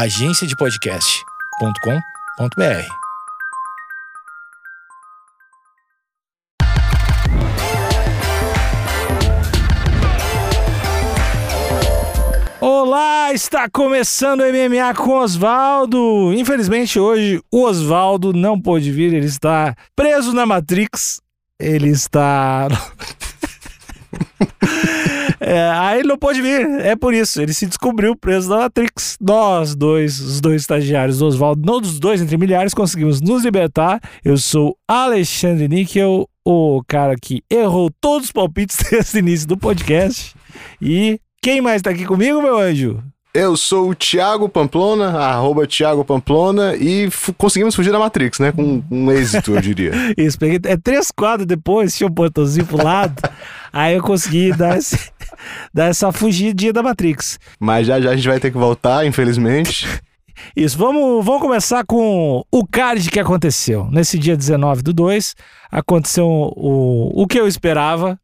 agenciadepodcast.com.br. Olá, está começando o MMA com Oswaldo. Infelizmente hoje o Oswaldo não pôde vir, ele está preso na Matrix. Ele está... aí ele não pôde vir, é por isso, ele se descobriu preso na Matrix. Nós dois, os dois estagiários do Oswaldo, não dos dois entre milhares, conseguimos nos libertar. Eu sou Alexandre Nickel, o cara que errou todos os palpites desde o início do podcast. E... quem mais tá aqui comigo, meu anjo? Eu sou o Thiago Pamplona, arroba Thiago Pamplona, e conseguimos fugir da Matrix, né? Com um êxito, eu diria. Isso, peguei... é 3 quadros depois, tinha um portãozinho pro lado, aí eu consegui dar, dar essa fugidinha da Matrix. Mas já já a gente vai ter que voltar, infelizmente. Isso, vamos começar com o card que aconteceu. Nesse dia 19/2, aconteceu o que eu esperava.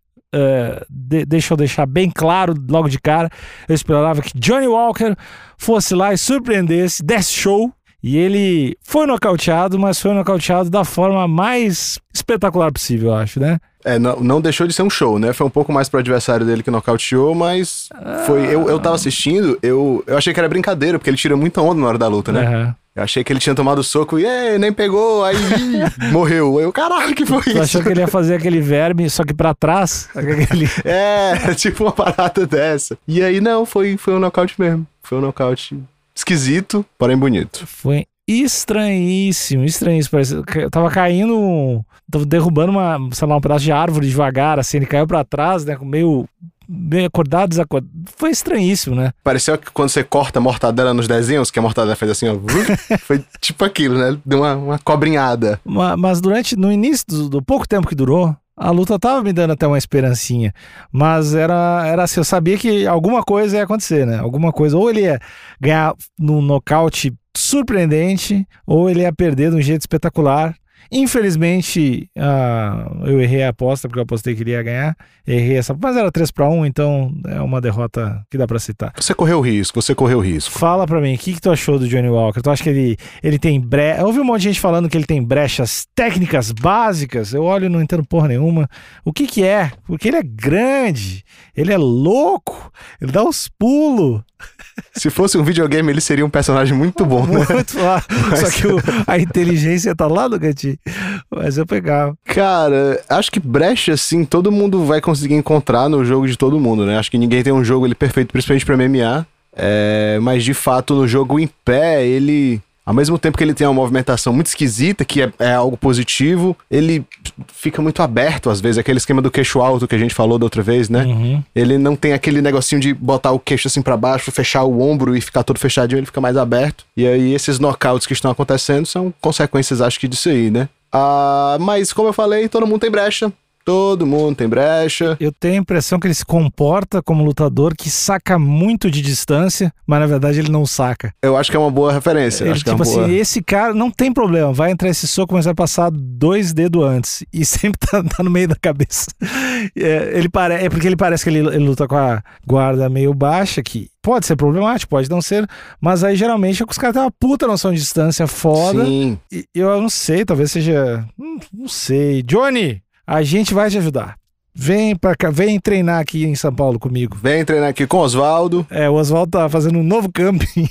Deixa eu deixar bem claro logo de cara, eu esperava que Johnny Walker fosse lá e surpreendesse, desse show, e ele foi nocauteado, mas foi nocauteado da forma mais espetacular possível, eu acho, né? É, não deixou de ser um show, né? Foi um pouco mais pro adversário dele que nocauteou, mas foi, eu tava assistindo, eu achei que era brincadeira, porque ele tira muita onda na hora da luta, né? Uhum. Eu achei que ele tinha tomado soco e nem pegou, aí morreu. Eu, caralho, que foi isso? Tu achou que ele ia fazer aquele verme, só que pra trás? Aquele... tipo uma parada dessa. E aí, não, foi um nocaute mesmo. Foi um nocaute esquisito, porém bonito. Foi estranhíssimo. Parece... eu tava caindo, tava derrubando uma, sei lá, um pedaço de árvore devagar, assim, ele caiu pra trás, né, meio acordado, desacordado. Foi estranhíssimo, né? Pareceu que quando você corta a mortadela nos desenhos, que a mortadela fez assim, ó. Foi tipo aquilo, né? Deu uma cobrinhada. Mas no início do pouco tempo que durou, a luta tava me dando até uma esperancinha. Mas era assim, eu sabia que alguma coisa ia acontecer, né? Alguma coisa. Ou ele ia ganhar num nocaute surpreendente, ou ele ia perder de um jeito espetacular. Infelizmente, eu errei a aposta, porque eu apostei que ele ia ganhar. Errei essa, mas era 3-1, então é uma derrota que dá pra citar. Você correu o risco. Fala pra mim, o que tu achou do Johnny Walker? Tu acha que ele tem brecha? Eu ouvi um monte de gente falando que ele tem brechas técnicas básicas. Eu olho e não entendo porra nenhuma. O que é? Porque ele é grande, ele é louco, ele dá uns pulos. Se fosse um videogame, ele seria um personagem muito bom, né? Muito lá. Mas... só que a inteligência tá lá no gatinho. Mas eu pegava. Cara, acho que brecha, assim, todo mundo vai conseguir encontrar no jogo de todo mundo, né? Acho que ninguém tem um jogo ele perfeito, principalmente pra MMA. Mas, de fato, no jogo em pé, ele... ao mesmo tempo que ele tem uma movimentação muito esquisita, que é algo positivo, ele fica muito aberto, às vezes. Aquele esquema do queixo alto que a gente falou da outra vez, né? Uhum. Ele não tem aquele negocinho de botar o queixo assim pra baixo, fechar o ombro e ficar todo fechadinho, ele fica mais aberto. E aí esses knockouts que estão acontecendo são consequências, acho que, disso aí, né? Mas, como eu falei, todo mundo tem brecha. Todo mundo tem brecha. Eu tenho a impressão que ele se comporta como lutador que saca muito de distância, mas na verdade ele não saca. Eu acho que é uma boa referência. Acho que é uma boa... assim, esse cara não tem problema, vai entrar esse soco, mas vai passar 2 dedos antes. E sempre tá no meio da cabeça. É porque ele parece que ele luta com a guarda meio baixa, que pode ser problemático, pode não ser, mas aí geralmente os caras têm uma puta noção de distância foda. Sim. E eu não sei, talvez seja... não sei. Johnny! A gente vai te ajudar. Vem pra cá, vem treinar aqui em São Paulo comigo. Vem treinar aqui com o Oswaldo. O Oswaldo tá fazendo um novo camping.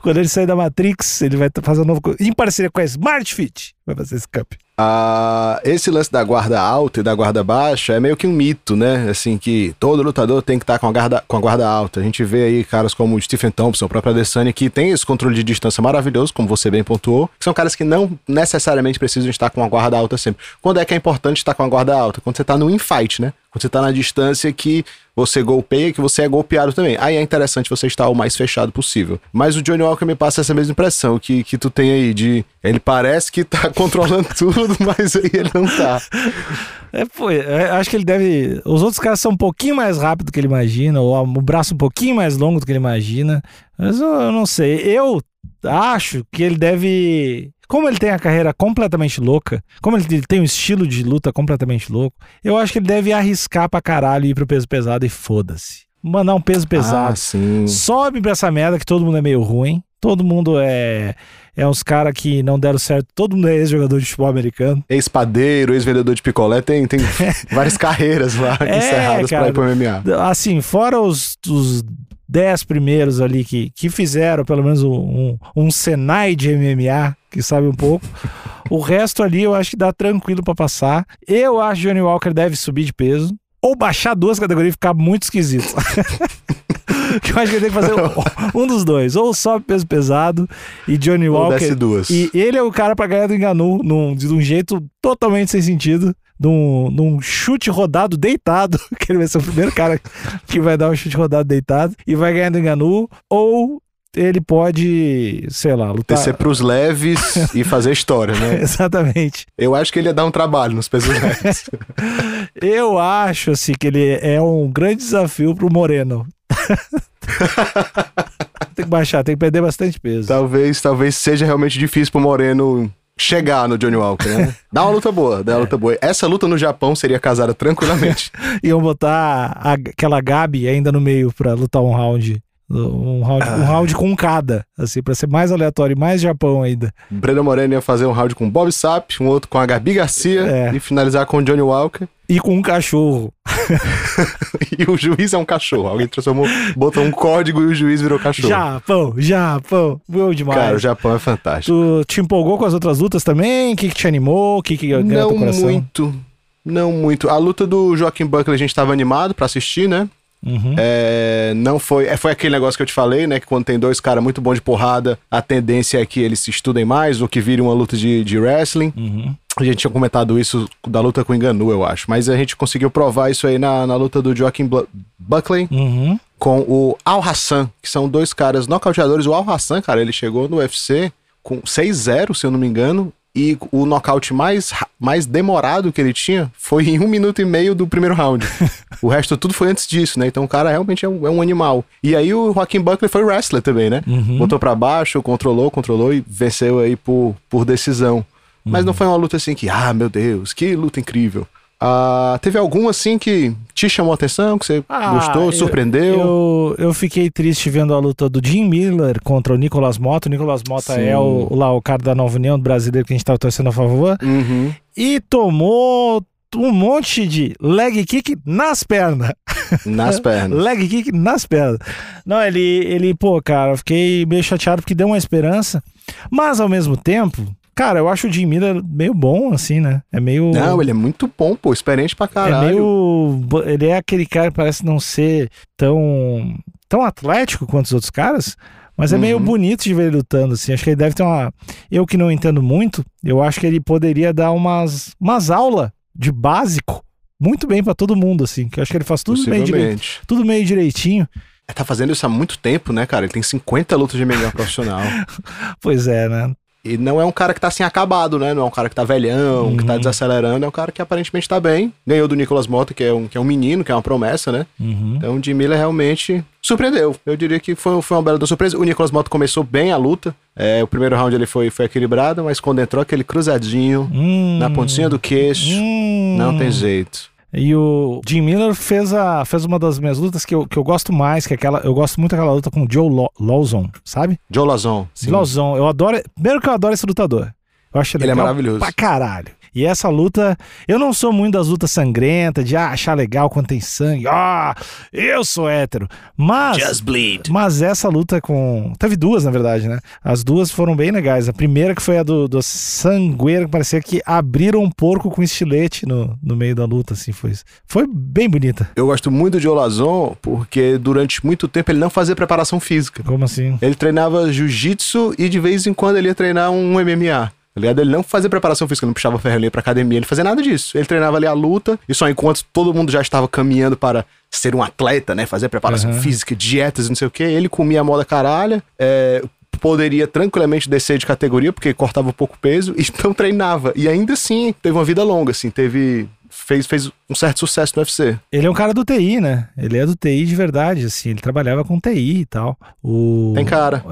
Quando ele sair da Matrix, ele vai fazer um novo camping. Em parceria com a Smart Fit, vai fazer esse camping. Esse lance da guarda alta e da guarda baixa é meio que um mito, né? Assim, que todo lutador tem que estar com a guarda alta. A gente vê aí caras como o Stephen Thompson, o próprio Adesanya, que tem esse controle de distância maravilhoso, como você bem pontuou, que são caras que não necessariamente precisam estar com a guarda alta sempre. Quando é que é importante estar com a guarda alta? Quando você tá no infight, né? Quando você tá na distância que você golpeia, que você é golpeado também. Aí é interessante você estar o mais fechado possível. Mas o Johnny Walker me passa essa mesma impressão que tu tem aí de... ele parece que tá controlando tudo, mas aí ele não tá. Acho que ele deve... os outros caras são um pouquinho mais rápido do que ele imagina, ou o braço um pouquinho mais longo do que ele imagina. Mas eu não sei. Eu acho que ele deve... como ele tem a carreira completamente louca, como ele tem um estilo de luta completamente louco, eu acho que ele deve arriscar pra caralho e ir pro peso pesado e foda-se. mandar um peso pesado. Ah, sim. Sobe pra essa merda que todo mundo é meio ruim. Todo mundo é uns caras que não deram certo. Todo mundo é ex-jogador de futebol americano. Ex-padeiro, ex-vendedor de picolé. Tem várias carreiras lá encerradas, cara, pra ir pro MMA. Assim, fora os 10 primeiros ali que fizeram pelo menos um Senai de MMA, que sabe um pouco. O resto ali eu acho que dá tranquilo pra passar. Eu acho que Johnny Walker deve subir de peso. Ou baixar duas categorias e ficar muito esquisito. Que eu acho que ele tem que fazer um dos dois. Ou sobe peso pesado e Johnny Walker. Desce duas. E ele é o cara pra ganhar do Ngannou de um jeito totalmente sem sentido. Num chute rodado deitado, que ele vai ser o primeiro cara que vai dar um chute rodado deitado e vai ganhar do Ngannou. Ou ele pode, sei lá, lutar. Tecer pros leves e fazer história, né? Exatamente. Eu acho que ele ia dar um trabalho nos pesos leves. Eu acho, assim, que ele é um grande desafio pro Moreno. Tem que baixar, tem que perder bastante peso. Talvez seja realmente difícil pro Moreno chegar no Johnny Walker, né? Dá uma luta boa, dá uma luta boa. Essa luta no Japão seria casada tranquilamente. Iam botar aquela Gabi ainda no meio pra lutar um round. Um round com cada, assim, pra ser mais aleatório e mais Japão ainda. Breno Moreno ia fazer um round com Bob Sapp, um outro com a Gabi Garcia e finalizar com o Johnny Walker. E com um cachorro. E o juiz é um cachorro. Alguém transformou, botou um código e o juiz virou cachorro. Japão. Bom demais. Cara, o Japão é fantástico. Tu te empolgou com as outras lutas também? O que te animou? O que ganhou teu coração? Não muito. A luta do Joaquin Buckley a gente tava animado pra assistir, né? Uhum. Foi aquele negócio que eu te falei, né? Que quando tem dois caras muito bons de porrada, a tendência é que eles se estudem mais ou que vire uma luta de wrestling. Uhum. A gente tinha comentado isso da luta com o Ngannou, eu acho. Mas a gente conseguiu provar isso aí na luta do Joaquin Buckley com o Alhassan, que são dois caras nocauteadores. O Alhassan, cara, ele chegou no UFC com 6-0, se eu não me engano. E o nocaute mais demorado que ele tinha foi em 1 minuto e meio do primeiro round. O resto tudo foi antes disso, né? Então o cara realmente é um animal. E aí o Joaquin Buckley foi wrestler também, né? Uhum. Botou pra baixo, controlou e venceu aí por decisão. Uhum. Mas não foi uma luta assim que, meu Deus, que luta incrível. Teve algum assim que te chamou a atenção, que você gostou, surpreendeu? Eu fiquei triste vendo a luta do Jim Miller contra o Nicolas Motta. O Nicolas Motta é o cara da Nova União, do brasileiro que a gente tava torcendo a favor. Uhum. E tomou um monte de leg kick nas pernas. Leg kick nas pernas. Não, ele pô, cara, eu fiquei meio chateado porque deu uma esperança. Mas ao mesmo tempo... Cara, eu acho o Jim Miller meio bom, assim, né? É meio... Não, ele é muito bom, pô. Experiente pra caralho. Ele é aquele cara que parece não ser tão atlético quanto os outros caras, mas é meio bonito de ver ele lutando, assim. Acho que ele deve ter uma... Eu que não entendo muito, eu acho que ele poderia dar umas aulas de básico muito bem pra todo mundo, assim. Que eu acho que ele faz tudo meio direitinho. Tá fazendo isso há muito tempo, né, cara? Ele tem 50 lutas de MMA profissional. Pois é, né? E não é um cara que tá assim acabado, né? Não é um cara que tá velhão, que tá desacelerando. É um cara que aparentemente tá bem. Ganhou do Nicolas Motta, que é um menino, que é uma promessa, né? Então o Jim Miller realmente surpreendeu. Eu diria que foi uma bela surpresa. O Nicolas Motta começou bem a luta. O primeiro round ele foi equilibrado, mas quando entrou aquele cruzadinho na pontinha do queixo, não tem jeito. E o Jim Miller fez uma das minhas lutas que eu gosto mais, que é aquela... Eu gosto muito daquela luta com o Joe Lauzon, sabe? Joe Lauzon, sim. Lauzon, eu adoro... Primeiro que eu adoro esse lutador. Eu acho ele é maravilhoso pra caralho. E essa luta... Eu não sou muito das lutas sangrentas, de achar legal quando tem sangue. Eu sou hétero. Mas... Just bleed. Mas essa luta com... Teve duas, na verdade, né? As duas foram bem legais. A primeira que foi a do sangueiro, que parecia que abriram um porco com estilete no meio da luta, assim. Foi bem bonita. Eu gosto muito de Olazon, porque durante muito tempo ele não fazia preparação física. Como assim? Ele treinava jiu-jitsu e de vez em quando ele ia treinar um MMA. Ele não fazia preparação física, não puxava ferrelinha pra academia, ele fazia nada disso. Ele treinava ali a luta e só enquanto todo mundo já estava caminhando para ser um atleta, né? Fazer preparação física, dietas, não sei o quê. Ele comia a moda caralha, poderia tranquilamente descer de categoria porque cortava pouco peso e não treinava. E ainda assim, teve uma vida longa, assim, fez um certo sucesso no UFC. Ele é um cara do TI, né? Ele é do TI de verdade, assim. Ele trabalhava com TI e tal. Tem cara.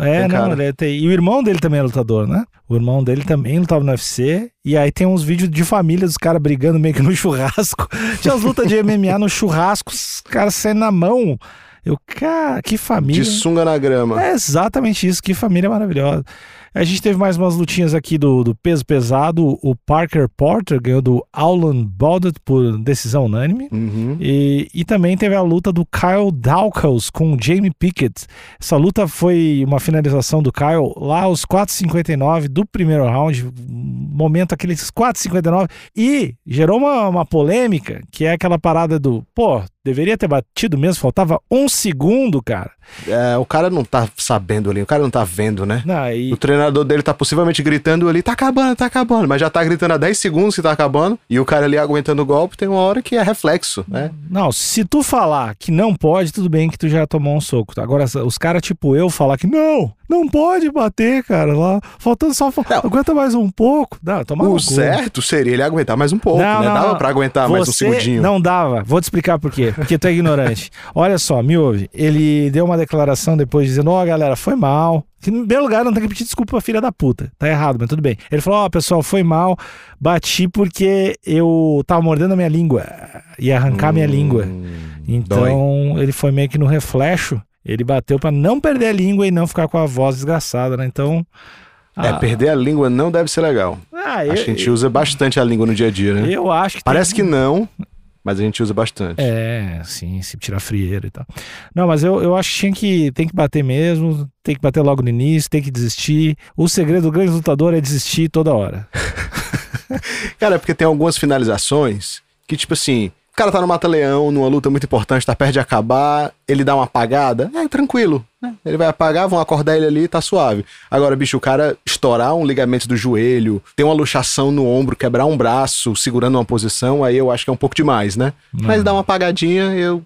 Ele é TI. E o irmão dele também é lutador, né? O irmão dele também lutava no UFC. E aí tem uns vídeos de família dos caras brigando meio que no churrasco. Tinha as lutas de MMA no churrasco, os caras saindo na mão. Eu, cara, que família. De sunga na grama. É exatamente isso, que família maravilhosa. A gente teve mais umas lutinhas aqui do peso pesado. O Parker Porter ganhou do Alan Baudet por decisão unânime. Uhum. E também teve a luta do Kyle Dawkins com o Jamie Pickett. Essa luta foi uma finalização do Kyle lá aos 4,59 do primeiro round. Momento aqueles 4,59. E gerou uma polêmica, que é aquela parada do... Pô, deveria ter batido mesmo, faltava um segundo, cara. É, o cara não tá sabendo ali, o cara não tá vendo, né? Não, o treinador dele tá possivelmente gritando ali, tá acabando, mas já tá gritando há 10 segundos que tá acabando, e o cara ali aguentando o golpe, tem uma hora que é reflexo, né? Não, se tu falar que não pode, tudo bem que tu já tomou um soco. Agora, os caras tipo eu falar que não pode bater, cara, lá, faltando só... Não. Aguenta mais um pouco. Não, toma o certo seria ele aguentar mais um pouco, não, né? Não, dava pra aguentar mais um segundinho. Não dava, vou te explicar por quê. Porque tu é ignorante. Olha só, me ouve. Ele deu uma declaração depois dizendo: ó, galera, foi mal. Que no primeiro lugar não tem que pedir desculpa, filha da puta. Tá errado, mas tudo bem. Ele falou: ó, pessoal, foi mal. Bati porque eu tava mordendo a minha língua. Ia arrancar a minha língua. Então, dói. Ele foi meio que no reflexo. Ele bateu pra não perder a língua e não ficar com a voz desgraçada, né? Então... perder a língua não deve ser legal. A gente usa bastante a língua no dia a dia, né? Eu acho que... Parece que não... Mas a gente usa bastante. É, sim, se tirar frieira e tal. Não, mas eu acho que tem que bater mesmo, tem que bater logo no início, tem que desistir. O segredo do grande lutador é desistir toda hora. Cara, é porque tem algumas finalizações que, tipo assim, o cara tá no mata-leão, numa luta muito importante, tá perto de acabar, ele dá uma apagada, é tranquilo, né? Ele vai apagar, vão acordar ele ali, tá suave. Agora, bicho, o cara estourar um ligamento do joelho, ter uma luxação no ombro, quebrar um braço, segurando uma posição, aí eu acho que é um pouco demais, né? Mas dá uma apagadinha, eu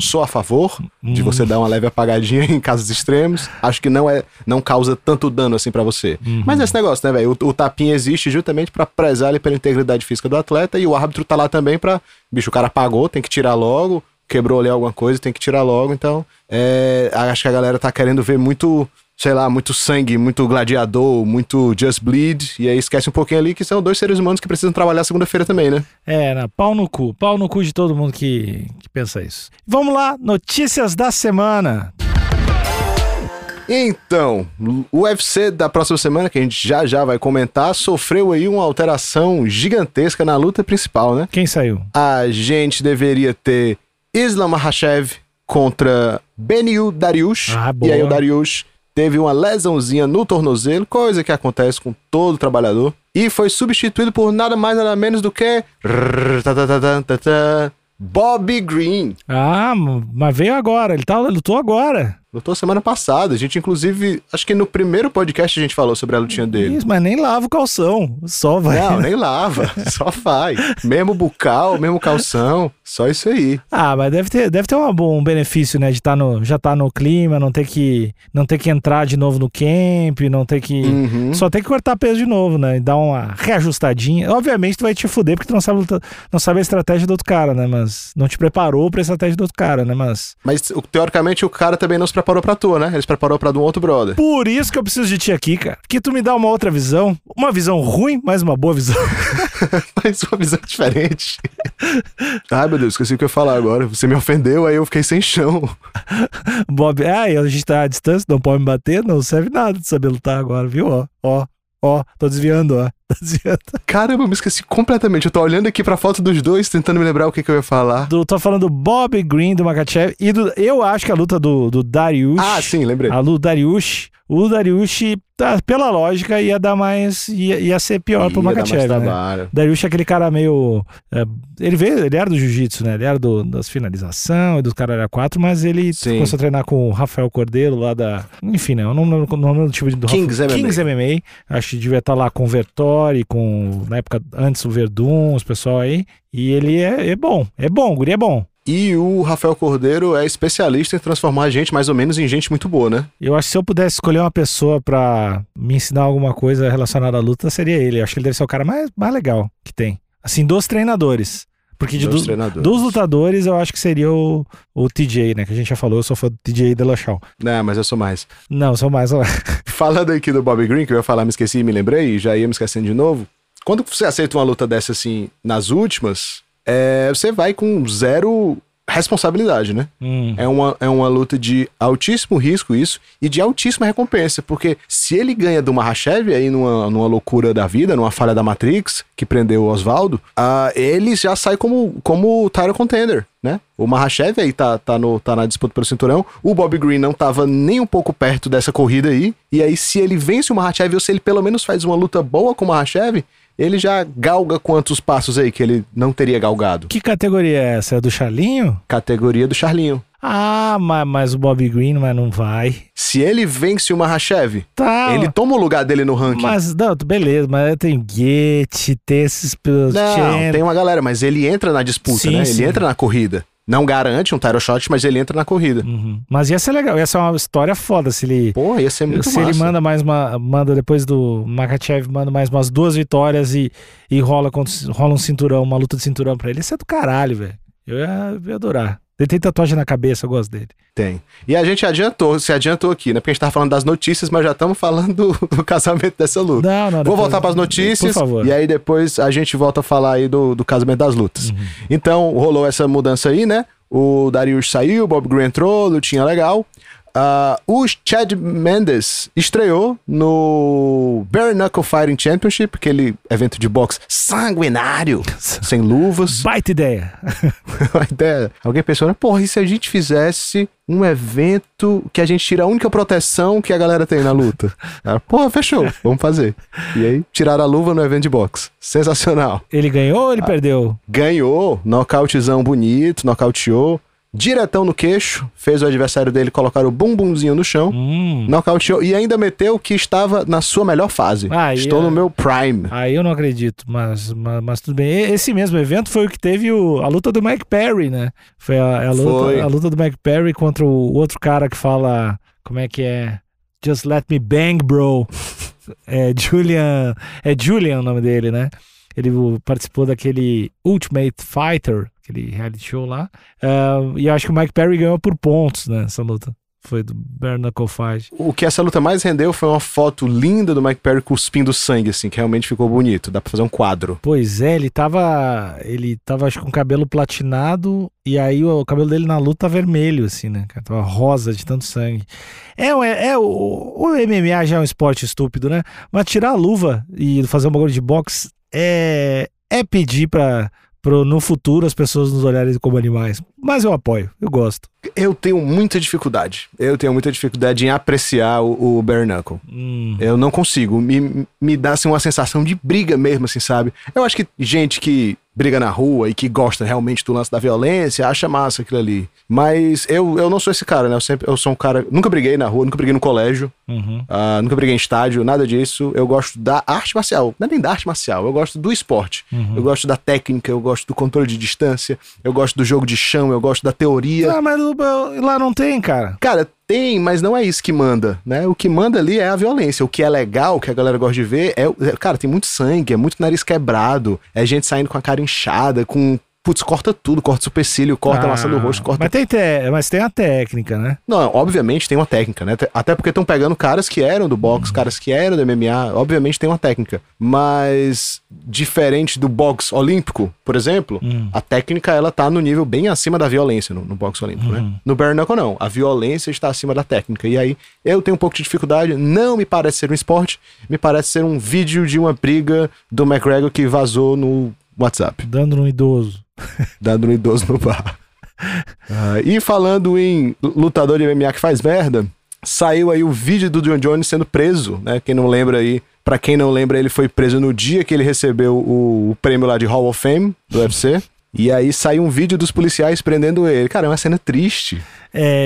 sou a favor de você dar uma leve apagadinha em casos extremos. Acho que não causa tanto dano assim pra você. Mas é esse negócio, né, velho? O tapinha existe justamente pra prezar ele pela integridade física do atleta, e o árbitro tá lá também pra... Bicho, o cara apagou, tem que tirar logo. Quebrou ali alguma coisa, tem que tirar logo. Então, acho que a galera tá querendo ver muito, sei lá, muito sangue, muito gladiador, muito just bleed. E aí esquece um pouquinho ali que são dois seres humanos que precisam trabalhar segunda-feira também, né? Pau no cu de todo mundo que pensa isso. Vamos lá, notícias da semana. Então, o UFC da próxima semana, que a gente já vai comentar, sofreu aí uma alteração gigantesca na luta principal, né? Quem saiu? A gente deveria ter Islam Makhachev contra Beneil Dariush. E aí o Dariush teve uma lesãozinha no tornozelo, coisa que acontece com todo trabalhador, e foi substituído por nada mais nada menos do que Bobby Green. Ah, mas veio agora, lutou agora. Lutou semana passada, a gente inclusive, acho que no primeiro podcast a gente falou sobre a lutinha dele. Isso, mas nem lava o calção, só vai. Não, nem lava, só vai. Mesmo bucal, mesmo calção, só isso aí. Ah, mas deve ter um bom benefício, né, de já tá no clima, não ter que entrar de novo no camp, não ter que... Só tem que cortar peso de novo, né, e dar uma reajustadinha. Obviamente tu vai te fuder porque tu não sabe a estratégia do outro cara, né, mas não te preparou pra estratégia do outro cara, né, mas... Mas teoricamente o cara também não se preparou pra tua, né? Eles prepararam pra um outro brother. Por isso que eu preciso de ti aqui, cara. Que tu me dá uma outra visão. Uma visão ruim, mas uma boa visão. Mas uma visão diferente. Ai, meu Deus, esqueci o que eu ia falar agora. Você me ofendeu, aí eu fiquei sem chão. Bob, a gente tá à distância, não pode me bater, não serve nada de saber lutar agora, viu? Ó, tô desviando, ó. Caramba, eu me esqueci completamente. Eu tô olhando aqui pra foto dos dois, tentando me lembrar o que eu ia falar. Tô falando do Bobby Green, do Makhachev, e eu acho que a luta do Dariush... Ah, sim, lembrei. A luta do Dariush. O Dariush, pela lógica, ia dar mais... Ia ser pior pro Makhachev, né? Dariush é aquele cara meio... ele era do jiu-jitsu, né? Ele era das finalizações, dos caras era 4, mas ele começou a treinar com o Rafael Cordeiro lá da... Enfim, né? Eu não lembro o nome do tipo do Kings Rafael... MMA. Kings MMA. Acho que devia estar lá com o Vertori, na época, antes o Verdun, os pessoal aí. E ele é bom, o guri é bom. E o Rafael Cordeiro é especialista em transformar a gente, mais ou menos, em gente muito boa, né? Eu acho que se eu pudesse escolher uma pessoa pra me ensinar alguma coisa relacionada à luta, seria ele. Eu acho que ele deve ser o cara mais legal que tem. Assim, dos treinadores. Porque dos lutadores, eu acho que seria o TJ, né? Que a gente já falou, eu sou fã do TJ de Lachal. Não, mas eu sou mais. Não, sou mais. Falando aqui do Bobby Green, que eu ia falar, me esqueci e me lembrei, e já ia me esquecendo de novo. Quando você aceita uma luta dessa, assim, nas últimas... você vai com zero responsabilidade, né? É uma luta de altíssimo risco isso e de altíssima recompensa, porque se ele ganha do Makhachev aí numa loucura da vida, numa falha da Matrix que prendeu o Oswaldo, ele já sai como title contender, né? O Makhachev aí tá na disputa pelo cinturão, o Bobby Green não tava nem um pouco perto dessa corrida aí, e aí se ele vence o Makhachev ou se ele pelo menos faz uma luta boa com o Makhachev, ele já galga quantos passos aí que ele não teria galgado? Que categoria é essa? É do Charlinho? Categoria do Charlinho. Ah, mas o Bobby Green não vai. Se ele vence o Makhachev, ele toma o lugar dele no ranking. Mas, não, beleza, mas tem Goethe, tem esses... Não, tem uma galera, mas ele entra na disputa, sim, né? Sim. Ele entra na corrida. Não garante um title shot, mas ele entra na corrida. Uhum. Mas ia ser legal, ia ser uma história foda se ele... Pô, ia ser muito massa. Se ele manda mais uma... Manda depois do Makhachev, manda mais umas 2 vitórias e rola um cinturão, uma luta de cinturão pra ele. Isso é do caralho, velho. Eu ia adorar. Ele tem tatuagem na cabeça, eu gosto dele. Tem. E a gente se adiantou aqui, né? Porque a gente tava falando das notícias, mas já estamos falando do casamento dessa luta. Não. Vou voltar pras notícias, por favor. E aí depois a gente volta a falar aí do casamento das lutas. Uhum. Então, rolou essa mudança aí, né? O Dariush saiu, o Bob Green entrou, lutinha legal. O Chad Mendes estreou no Bare Knuckle Fighting Championship, aquele evento de boxe sanguinário, sem luvas. Baita ideia. Alguém pensou, né? Porra, e se a gente fizesse um evento que a gente tira a única proteção que a galera tem na luta? Porra, fechou, vamos fazer. E aí, tiraram a luva no evento de boxe. Sensacional. Ele ganhou ou ele perdeu? Ganhou, nocautezão bonito, nocauteou. Diretão no queixo, fez o adversário dele colocar o bumbumzinho no chão, nocauteou e ainda meteu que estava na sua melhor fase. Estou no meu prime. Aí eu não acredito, mas tudo bem. Esse mesmo evento foi o que teve a luta do Mike Perry, né? Foi a luta do Mike Perry contra o outro cara que fala, como é que é? Just let me bang, bro. É Julian o nome dele, né? Ele participou daquele Ultimate Fighter, aquele reality show lá. E acho que o Mike Perry ganhou por pontos, né? Essa luta foi do Bare Knuckle Fight. O que essa luta mais rendeu foi uma foto linda do Mike Perry cuspindo sangue, assim, que realmente ficou bonito. Dá pra fazer um quadro. Pois é, ele tava acho que com o cabelo platinado, e aí o cabelo dele na luta tá vermelho, assim, né? Tava rosa de tanto sangue. O MMA já é um esporte estúpido, né? Mas tirar a luva e fazer um bagulho de boxe é pedir pra no futuro as pessoas nos olharem como animais. Mas eu apoio, eu gosto. Eu tenho muita dificuldade em apreciar o Bare Knuckle. Eu não consigo. Me dá assim, uma sensação de briga mesmo, assim, sabe? Eu acho que gente que briga na rua e que gosta realmente do lance da violência acha massa aquilo ali. Mas eu não sou esse cara, né? Eu sou um cara... Nunca briguei na rua, nunca briguei no colégio, nunca briguei em estádio, nada disso. Eu gosto da arte marcial. Não é nem da arte marcial, eu gosto do esporte. Eu gosto da técnica, eu gosto do controle de distância, eu gosto do jogo de chão, eu gosto da teoria. Ah, mas lá não tem, cara. Cara, tem, mas não é isso que manda, né? O que manda ali é a violência. O que é legal, o que a galera gosta de ver é... Cara, tem muito sangue, é muito nariz quebrado, é gente saindo com a cara inchada, com... Putz, corta tudo, corta o supercílio, corta a maçã do rosto, corta... Mas tem a técnica, né? Não, obviamente tem uma técnica, né? Até porque estão pegando caras que eram do boxe, caras que eram do MMA, obviamente tem uma técnica. Mas, diferente do boxe olímpico, por exemplo, a técnica, ela tá no nível bem acima da violência no boxe olímpico, né? No Bare Knuckle, não. A violência está acima da técnica. E aí, eu tenho um pouco de dificuldade, não me parece ser um esporte, me parece ser um vídeo de uma briga do McGregor que vazou no WhatsApp. Dando num idoso. Dando um idoso no bar. E falando em lutador de MMA que faz merda, saiu aí o vídeo do John Jones sendo preso, né? Pra quem não lembra, ele foi preso no dia que ele recebeu o prêmio lá de Hall of Fame do UFC. E aí saiu um vídeo dos policiais prendendo ele. Cara, é uma cena triste.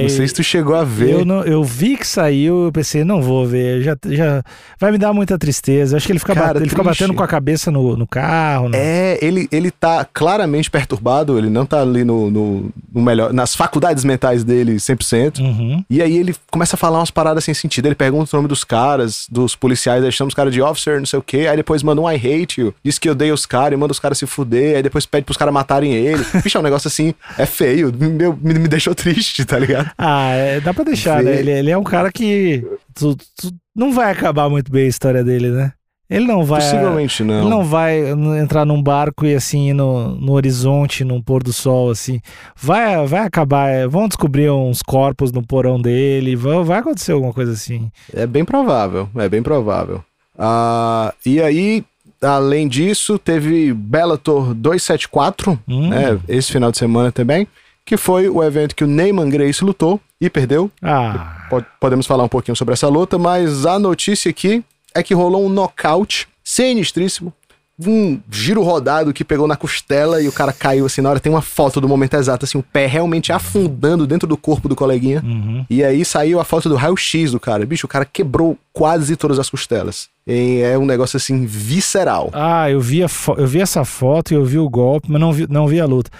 Não sei se tu chegou a ver. Eu vi que saiu, eu pensei, não vou ver. Já vai me dar muita tristeza. Acho que ele fica batendo com a cabeça no carro. Né? Ele tá claramente perturbado. Ele não tá ali no melhor, nas faculdades mentais dele 100%. E aí ele começa a falar umas paradas sem sentido. Ele pergunta o nome dos caras, dos policiais. Aí chama os caras de officer, não sei o quê. Aí depois manda um I hate you. Diz que odeia os caras e manda os caras se fuder. Aí depois pede pros caras matar ele. Bicho, é um negócio assim, é feio, me deixou triste, tá ligado? Dá pra deixar, né? Ele é um cara que não vai acabar muito bem a história dele, né? Ele não vai. Possivelmente não. Ele não vai entrar num barco e assim no horizonte, num pôr do sol, assim. Vai acabar. Vão descobrir uns corpos no porão dele. Vai acontecer alguma coisa assim. É bem provável. É bem provável. E aí, além disso, teve Bellator 274, né, esse final de semana também, que foi o evento que o Neyman Gracie lutou e perdeu. Podemos falar um pouquinho sobre essa luta, mas a notícia aqui é que rolou um nocaute sinistríssimo, um giro rodado que pegou na costela e o cara caiu assim. Na hora tem uma foto do momento exato, assim, o pé realmente afundando dentro do corpo do coleguinha. E aí saiu a foto do raio-x do cara. Bicho, o cara quebrou quase todas as costelas. E é um negócio assim, visceral. Eu vi essa foto e eu vi o golpe, mas não vi a luta.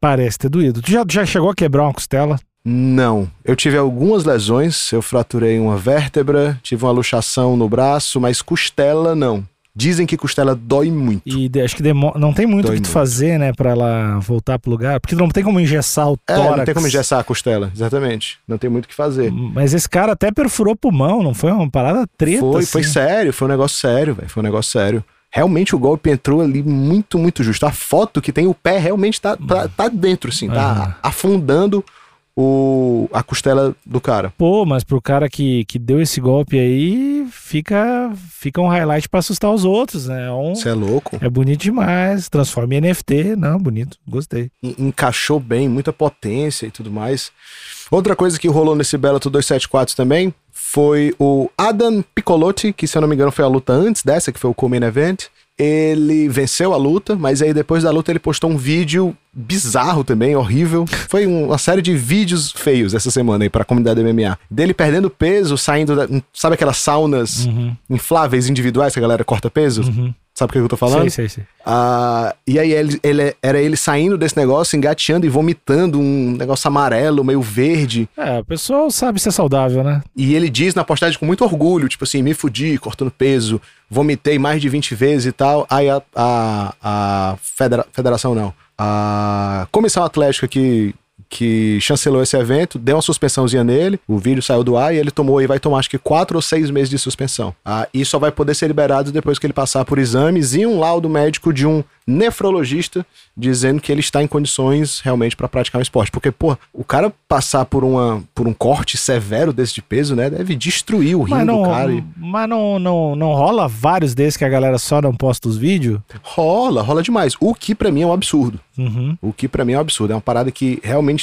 Parece ter doído. Tu já chegou a quebrar uma costela? Não, eu tive algumas lesões, eu fraturei uma vértebra, tive uma luxação no braço, mas costela não. Dizem que costela dói muito. E acho que não tem muito o que tu fazer, né, pra ela voltar pro lugar, porque não tem como engessar o tórax. Não tem como engessar a costela, exatamente. Não tem muito o que fazer. Mas esse cara até perfurou pulmão, não foi uma parada treta? Foi sério, foi um negócio sério, velho, foi um negócio sério. Realmente o golpe entrou ali muito, muito justo. A foto que tem, o pé realmente tá dentro, assim, tá afundando a costela do cara. Pô, mas pro cara que deu esse golpe aí, fica um highlight pra assustar os outros, né? Você é louco. É bonito demais, transforma em NFT, não, bonito, gostei. Encaixou bem, muita potência e tudo mais. Outra coisa que rolou nesse Bellator 274 também foi o Adam Piccolotti, que se eu não me engano foi a luta antes dessa, que foi o co-main event. Ele venceu a luta, mas aí depois da luta ele postou um vídeo bizarro também, horrível. Foi uma série de vídeos feios essa semana aí pra comunidade MMA. Dele perdendo peso, saindo da... Sabe aquelas saunas infláveis individuais que a galera corta peso? Sabe o que eu tô falando? Sim. E aí ele saindo desse negócio, engateando e vomitando um negócio amarelo, meio verde. O pessoal sabe ser saudável, né? E ele diz na postagem com muito orgulho, tipo assim, me fudi, cortando peso, vomitei mais de 20 vezes e tal. Aí a comissão atlética que chancelou esse evento, deu uma suspensãozinha nele, o vídeo saiu do ar e ele vai tomar acho que 4 ou 6 meses de suspensão. E só vai poder ser liberado depois que ele passar por exames e um laudo médico de um nefrologista dizendo que ele está em condições realmente para praticar um esporte. Porque, pô, o cara passar por um corte severo desse de peso, né, deve destruir o rim do cara. Mas não rola vários desses que a galera só não posta os vídeos? Rola demais. O que pra mim é um absurdo. O que pra mim é um absurdo. É uma parada que realmente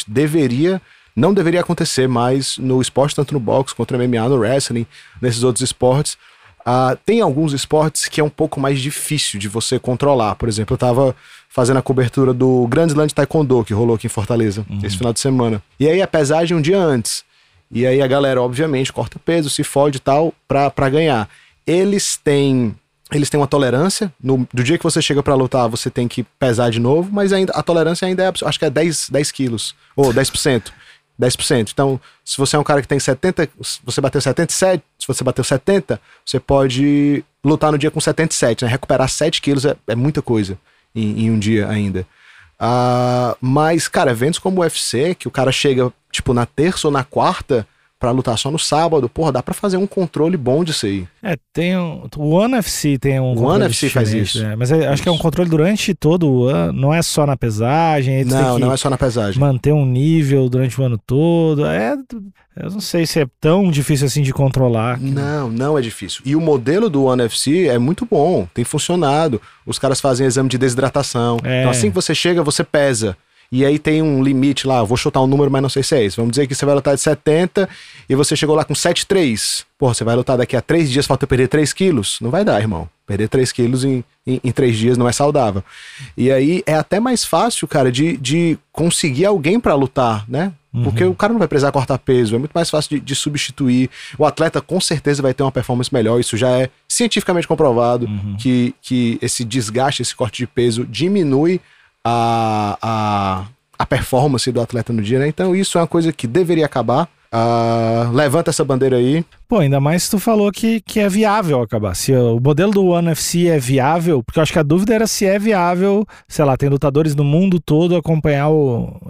não deveria acontecer mais no esporte, tanto no boxe, contra MMA, no wrestling, nesses outros esportes. Tem alguns esportes que é um pouco mais difícil de você controlar. Por exemplo, eu tava fazendo a cobertura do Grand Slam de Taekwondo, que rolou aqui em Fortaleza, esse final de semana. E aí a pesagem um dia antes. E aí a galera, obviamente, corta peso, se fode e tal, pra ganhar. Eles têm uma tolerância. Do dia que você chega pra lutar, você tem que pesar de novo, mas a tolerância ainda é, acho que é 10 quilos, ou 10%. 10%. Então, se você é um cara que tem 70, você bateu 77, se você bateu 70, você pode lutar no dia com 77, né? Recuperar 7 quilos é muita coisa em um dia ainda. Mas, cara, eventos como o UFC, que o cara chega, tipo, na terça ou na quarta pra lutar só no sábado, porra, dá pra fazer um controle bom disso aí. Tem o One UFC tem um... O One UFC faz isso. Mas acho que é um controle durante todo o ano, não é só na pesagem. Não é só na pesagem. Manter um nível durante o ano todo, eu não sei se é tão difícil assim de controlar. Não é difícil. E o modelo do One UFC é muito bom, tem funcionado. Os caras fazem exame de desidratação. Então assim que você chega, você pesa. E aí tem um limite lá, vou chutar um número, mas não sei se é esse. Vamos dizer que você vai lutar de 70 e você chegou lá com 7,3. Porra, você vai lutar daqui a 3 dias, falta perder 3 quilos? Não vai dar, irmão. Perder 3 quilos em 3 dias não é saudável. E aí é até mais fácil, cara, de conseguir alguém pra lutar, né? Porque o cara não vai precisar cortar peso, é muito mais fácil de substituir. O atleta com certeza vai ter uma performance melhor, isso já é cientificamente comprovado, que esse desgaste, esse corte de peso diminui a performance do atleta no dia, né? Então isso é uma coisa que deveria acabar. Levanta essa bandeira aí. Pô, ainda mais se tu falou que é viável acabar. Se o modelo do One UFC é viável, porque eu acho que a dúvida era se é viável, sei lá, tem lutadores no mundo todo acompanhar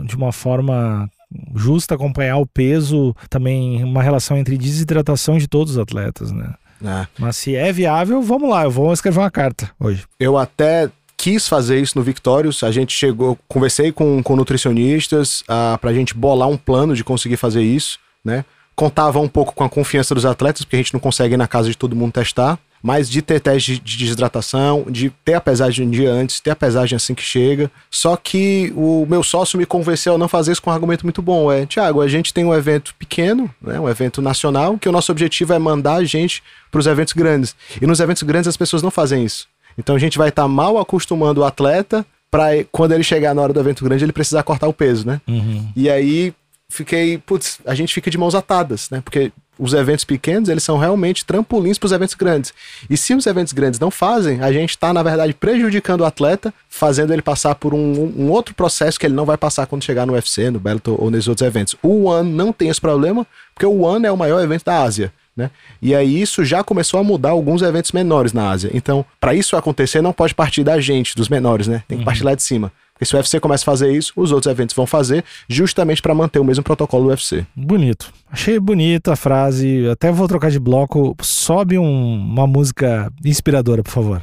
de uma forma justa, acompanhar o peso, também uma relação entre desidratação de todos os atletas, né? É. Mas se é viável, vamos lá, eu vou escrever uma carta hoje. Eu até quis fazer isso no Victorious, a gente chegou, conversei com nutricionistas pra gente bolar um plano de conseguir fazer isso, né? Contava um pouco com a confiança dos atletas, porque a gente não consegue ir na casa de todo mundo testar, mas de ter teste de desidratação, de ter a pesagem um dia antes, ter a pesagem assim que chega. Só que o meu sócio me convenceu a não fazer isso com um argumento muito bom. É, Thiago, a gente tem um evento pequeno, né, um evento nacional, que o nosso objetivo é mandar a gente para os eventos grandes. E nos eventos grandes as pessoas não fazem isso. Então a gente vai estar mal acostumando o atleta para quando ele chegar na hora do evento grande ele precisar cortar o peso, né? Uhum. E aí... fiquei, putz, a gente fica de mãos atadas, né? Porque os eventos pequenos, eles são realmente trampolins para os eventos grandes. E se os eventos grandes não fazem, a gente tá, na verdade, prejudicando o atleta, fazendo ele passar por um outro processo que ele não vai passar quando chegar no UFC, no Bellator ou nesses outros eventos. O One não tem esse problema, porque o One é o maior evento da Ásia, né? E aí isso já começou a mudar alguns eventos menores na Ásia. Então, para isso acontecer, não pode partir da gente, dos menores, né? Tem que partir lá de cima. Porque se o UFC começa a fazer isso, os outros eventos vão fazer, justamente para manter o mesmo protocolo do UFC. Bonito. Achei bonita a frase. Até vou trocar de bloco. Sobe uma música inspiradora, por favor.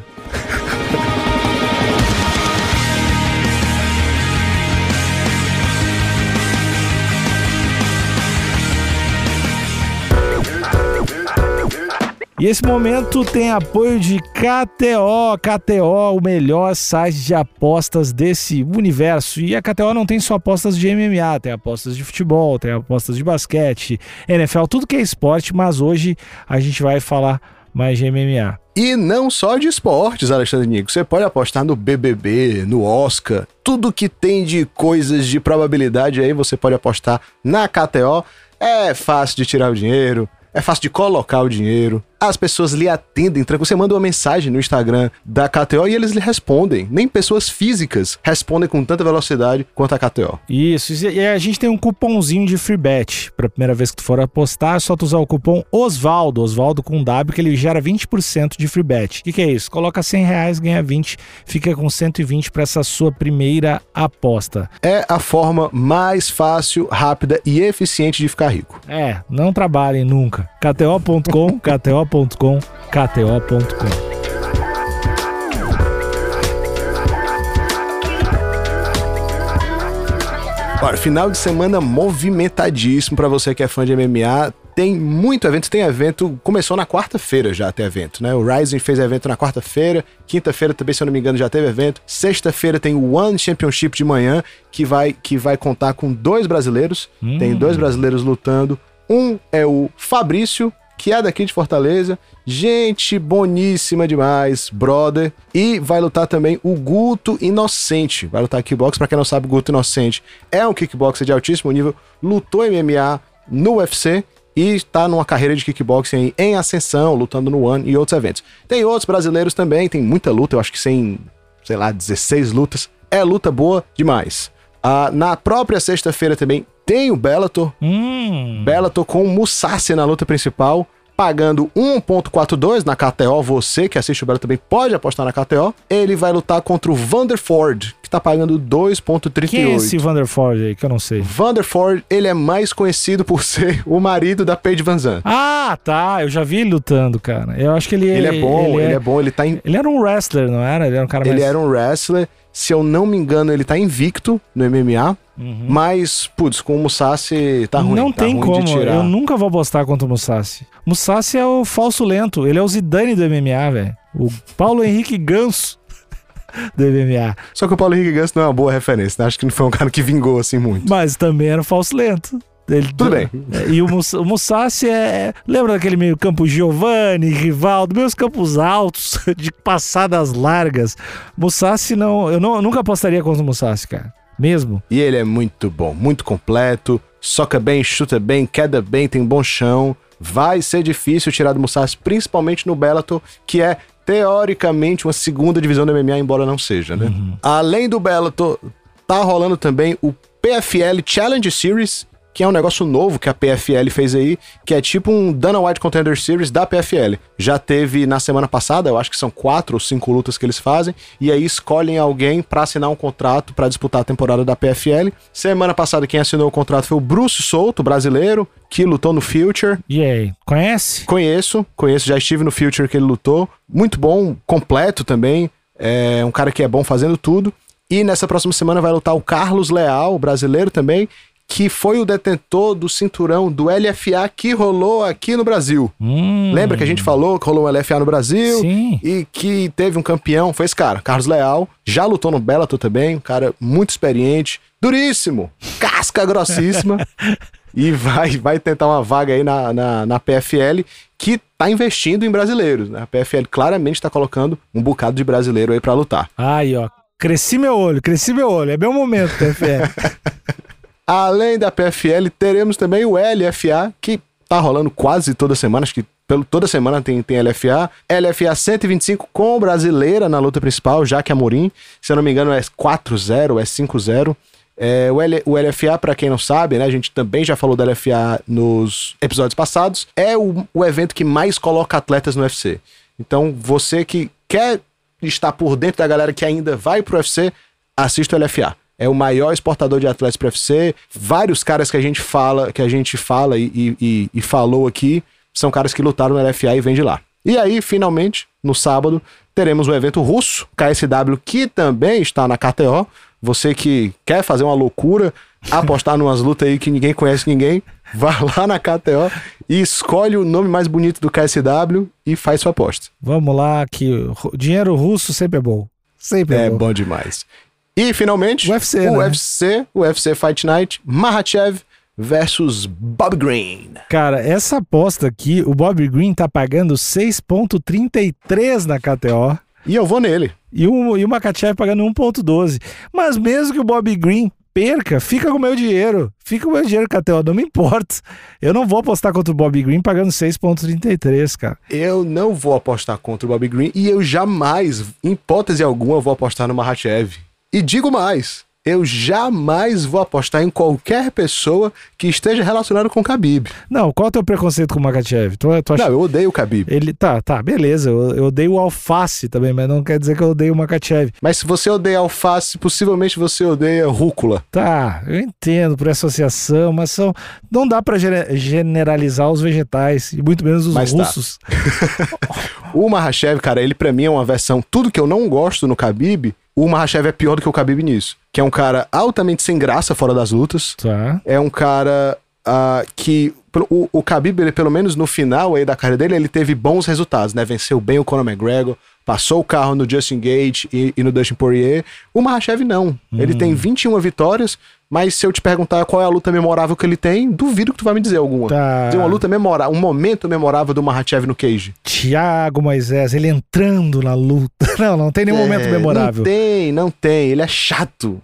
E esse momento tem apoio de KTO. KTO, o melhor site de apostas desse universo. E a KTO não tem só apostas de MMA, tem apostas de futebol, tem apostas de basquete, NFL, tudo que é esporte, mas hoje a gente vai falar mais de MMA. E não só de esportes, Alexandre Nickel. Você pode apostar no BBB, no Oscar, tudo que tem de coisas de probabilidade aí, você pode apostar na KTO. É fácil de tirar o dinheiro. É fácil de colocar o dinheiro. As pessoas lhe atendem. Você manda uma mensagem no Instagram da KTO e eles lhe respondem. Nem pessoas físicas respondem com tanta velocidade quanto a KTO. Isso. E a gente tem um cupomzinho de free bet. Para a primeira vez que tu for apostar, é só tu usar o cupom Oswaldo. Oswaldo com W, que ele gera 20% de free bet. O que é isso? Coloca R$100, ganha 20, fica com 120 para essa sua primeira aposta. É a forma mais fácil, rápida e eficiente de ficar rico. É, não trabalhem nunca. KTO.com, KTO.com, KTO.com. Olha, final de semana movimentadíssimo para você que é fã de MMA. Tem muito evento, começou na quarta-feira já até evento, né? O Rising fez evento na quarta-feira, quinta-feira também, se eu não me engano, já teve evento. Sexta-feira tem o One Championship de manhã, que vai contar com dois brasileiros. Tem dois brasileiros lutando. Um é o Fabrício, que é daqui de Fortaleza, gente boníssima demais, brother. E vai lutar também o Guto Inocente, vai lutar kickbox. Pra quem não sabe, o Guto Inocente é um kickboxer de altíssimo nível, lutou MMA no UFC e tá numa carreira de kickboxing aí em ascensão, lutando no One e outros eventos. Tem outros brasileiros também, tem muita luta, eu acho que tem, 16 lutas, é luta boa demais. Na própria sexta-feira também tem o Bellator. Bellator com o Musashi na luta principal, pagando 1.42 na KTO. Você que assiste o Bellator também pode apostar na KTO. Ele vai lutar contra o Vanderford, que tá pagando 2.38. Quem é esse Vanderford aí, que eu não sei? Vanderford, ele é mais conhecido por ser o marido da Paige VanZant. Ah, tá. Eu já vi ele lutando, cara. Eu acho que ele... Ele é bom. Ele era um wrestler, não era? Ele era um cara mais... Ele era um wrestler. Se eu não me engano, ele tá invicto no MMA, mas, putz, com o Musashi tá ruim. Não tá tem ruim como, de tirar. Eu nunca vou apostar contra o Musashi. Musashi é o falso lento, ele é o Zidane do MMA, velho. O Paulo Henrique Ganso do MMA. Só que o Paulo Henrique Ganso não é uma boa referência, né? Acho que não foi um cara que vingou assim muito. Mas também era o falso lento. Tudo bem. E o Musashi é... Lembra daquele meio campo Giovanni, Rivaldo, meus campos altos, de passadas largas. Musashi não... Eu nunca apostaria contra o Musashi, cara. Mesmo. E ele é muito bom, muito completo, soca bem, chuta bem, queda bem, tem bom chão. Vai ser difícil tirar do Musashi, principalmente no Bellator, que é, teoricamente, uma segunda divisão do MMA, embora não seja, né? Além do Bellator, tá rolando também o PFL Challenge Series, que é um negócio novo que a PFL fez aí, que é tipo um Dana White Contender Series da PFL. Já teve na semana passada, eu acho que são 4 ou 5 lutas que eles fazem, e aí escolhem alguém pra assinar um contrato pra disputar a temporada da PFL. Semana passada quem assinou o contrato foi o Bruce Souto, brasileiro, que lutou no Future. E aí, conhece? Conheço, já estive no Future que ele lutou. Muito bom, completo também, é um cara que é bom fazendo tudo. E nessa próxima semana vai lutar o Carlos Leal, brasileiro também, que foi o detentor do cinturão do LFA que rolou aqui no Brasil. Lembra que a gente falou que rolou um LFA no Brasil? Sim. E que teve um campeão, foi esse cara, Carlos Leal, já lutou no Bellator também, um cara muito experiente, duríssimo, casca grossíssima, e vai tentar uma vaga aí na PFL, que tá investindo em brasileiros, né? A PFL claramente tá colocando um bocado de brasileiro aí pra lutar. Aí, ó, cresci meu olho, é meu momento, PFL. Além da PFL, teremos também o LFA, que tá rolando quase toda semana, acho que toda semana tem LFA. LFA 125 com brasileira na luta principal, Jaque Amorim, se eu não me engano é 4-0, é 5-0. O LFA, pra quem não sabe, né, a gente também já falou do LFA nos episódios passados, é o evento que mais coloca atletas no UFC. Então, você que quer estar por dentro da galera que ainda vai pro UFC, assista o LFA. É o maior exportador de atletas pro UFC. Vários caras que a gente fala e falou aqui são caras que lutaram no LFA e vêm de lá. E aí, finalmente, no sábado, teremos um evento russo, KSW, que também está na KTO. Você que quer fazer uma loucura, apostar numas lutas aí que ninguém conhece ninguém, vá lá na KTO e escolhe o nome mais bonito do KSW e faz sua aposta. Vamos lá, que dinheiro russo sempre é bom. Sempre é bom. É bom demais. E, finalmente, o UFC Fight Night, Makhachev versus Bobby Green. Cara, essa aposta aqui, o Bobby Green tá pagando 6,33 na KTO. E eu vou nele. E o Makhachev pagando 1,12. Mas mesmo que o Bobby Green perca, fica com o meu dinheiro, KTO, não me importa. Eu não vou apostar contra o Bobby Green pagando 6,33, cara. Eu não vou apostar contra o Bobby Green e eu jamais, em hipótese alguma, vou apostar no Makhachev. E digo mais, eu jamais vou apostar em qualquer pessoa que esteja relacionada com o Khabib. Não, qual é o teu preconceito com o Makhachev? Tu acha... Não, eu odeio o Khabib. Ele... Tá, beleza, eu odeio o Alface também, mas não quer dizer que eu odeio o Makhachev. Mas se você odeia Alface, possivelmente você odeia Rúcula. Tá, eu entendo por associação, mas não dá pra generalizar os vegetais, e muito menos os russos. Tá. O Makhachev, cara, ele pra mim é uma versão, tudo que eu não gosto no Khabib... O Makhachev é pior do que o Khabib nisso, que é um cara altamente sem graça fora das lutas. Tá. É um cara que... O Khabib, ele, pelo menos no final aí da carreira dele, ele teve bons resultados, né? Venceu bem o Conor McGregor, passou o carro no Justin Gaethje e no Dustin Poirier. O Makhachev não. Ele tem 21 vitórias, mas se eu te perguntar qual é a luta memorável que ele tem, duvido que tu vai me dizer alguma. Tá. Dizer uma luta memorável, um momento memorável do Makhachev no cage. Thiago Moisés, ele entrando na luta. Não tem nenhum momento memorável. Não tem. Ele é chato.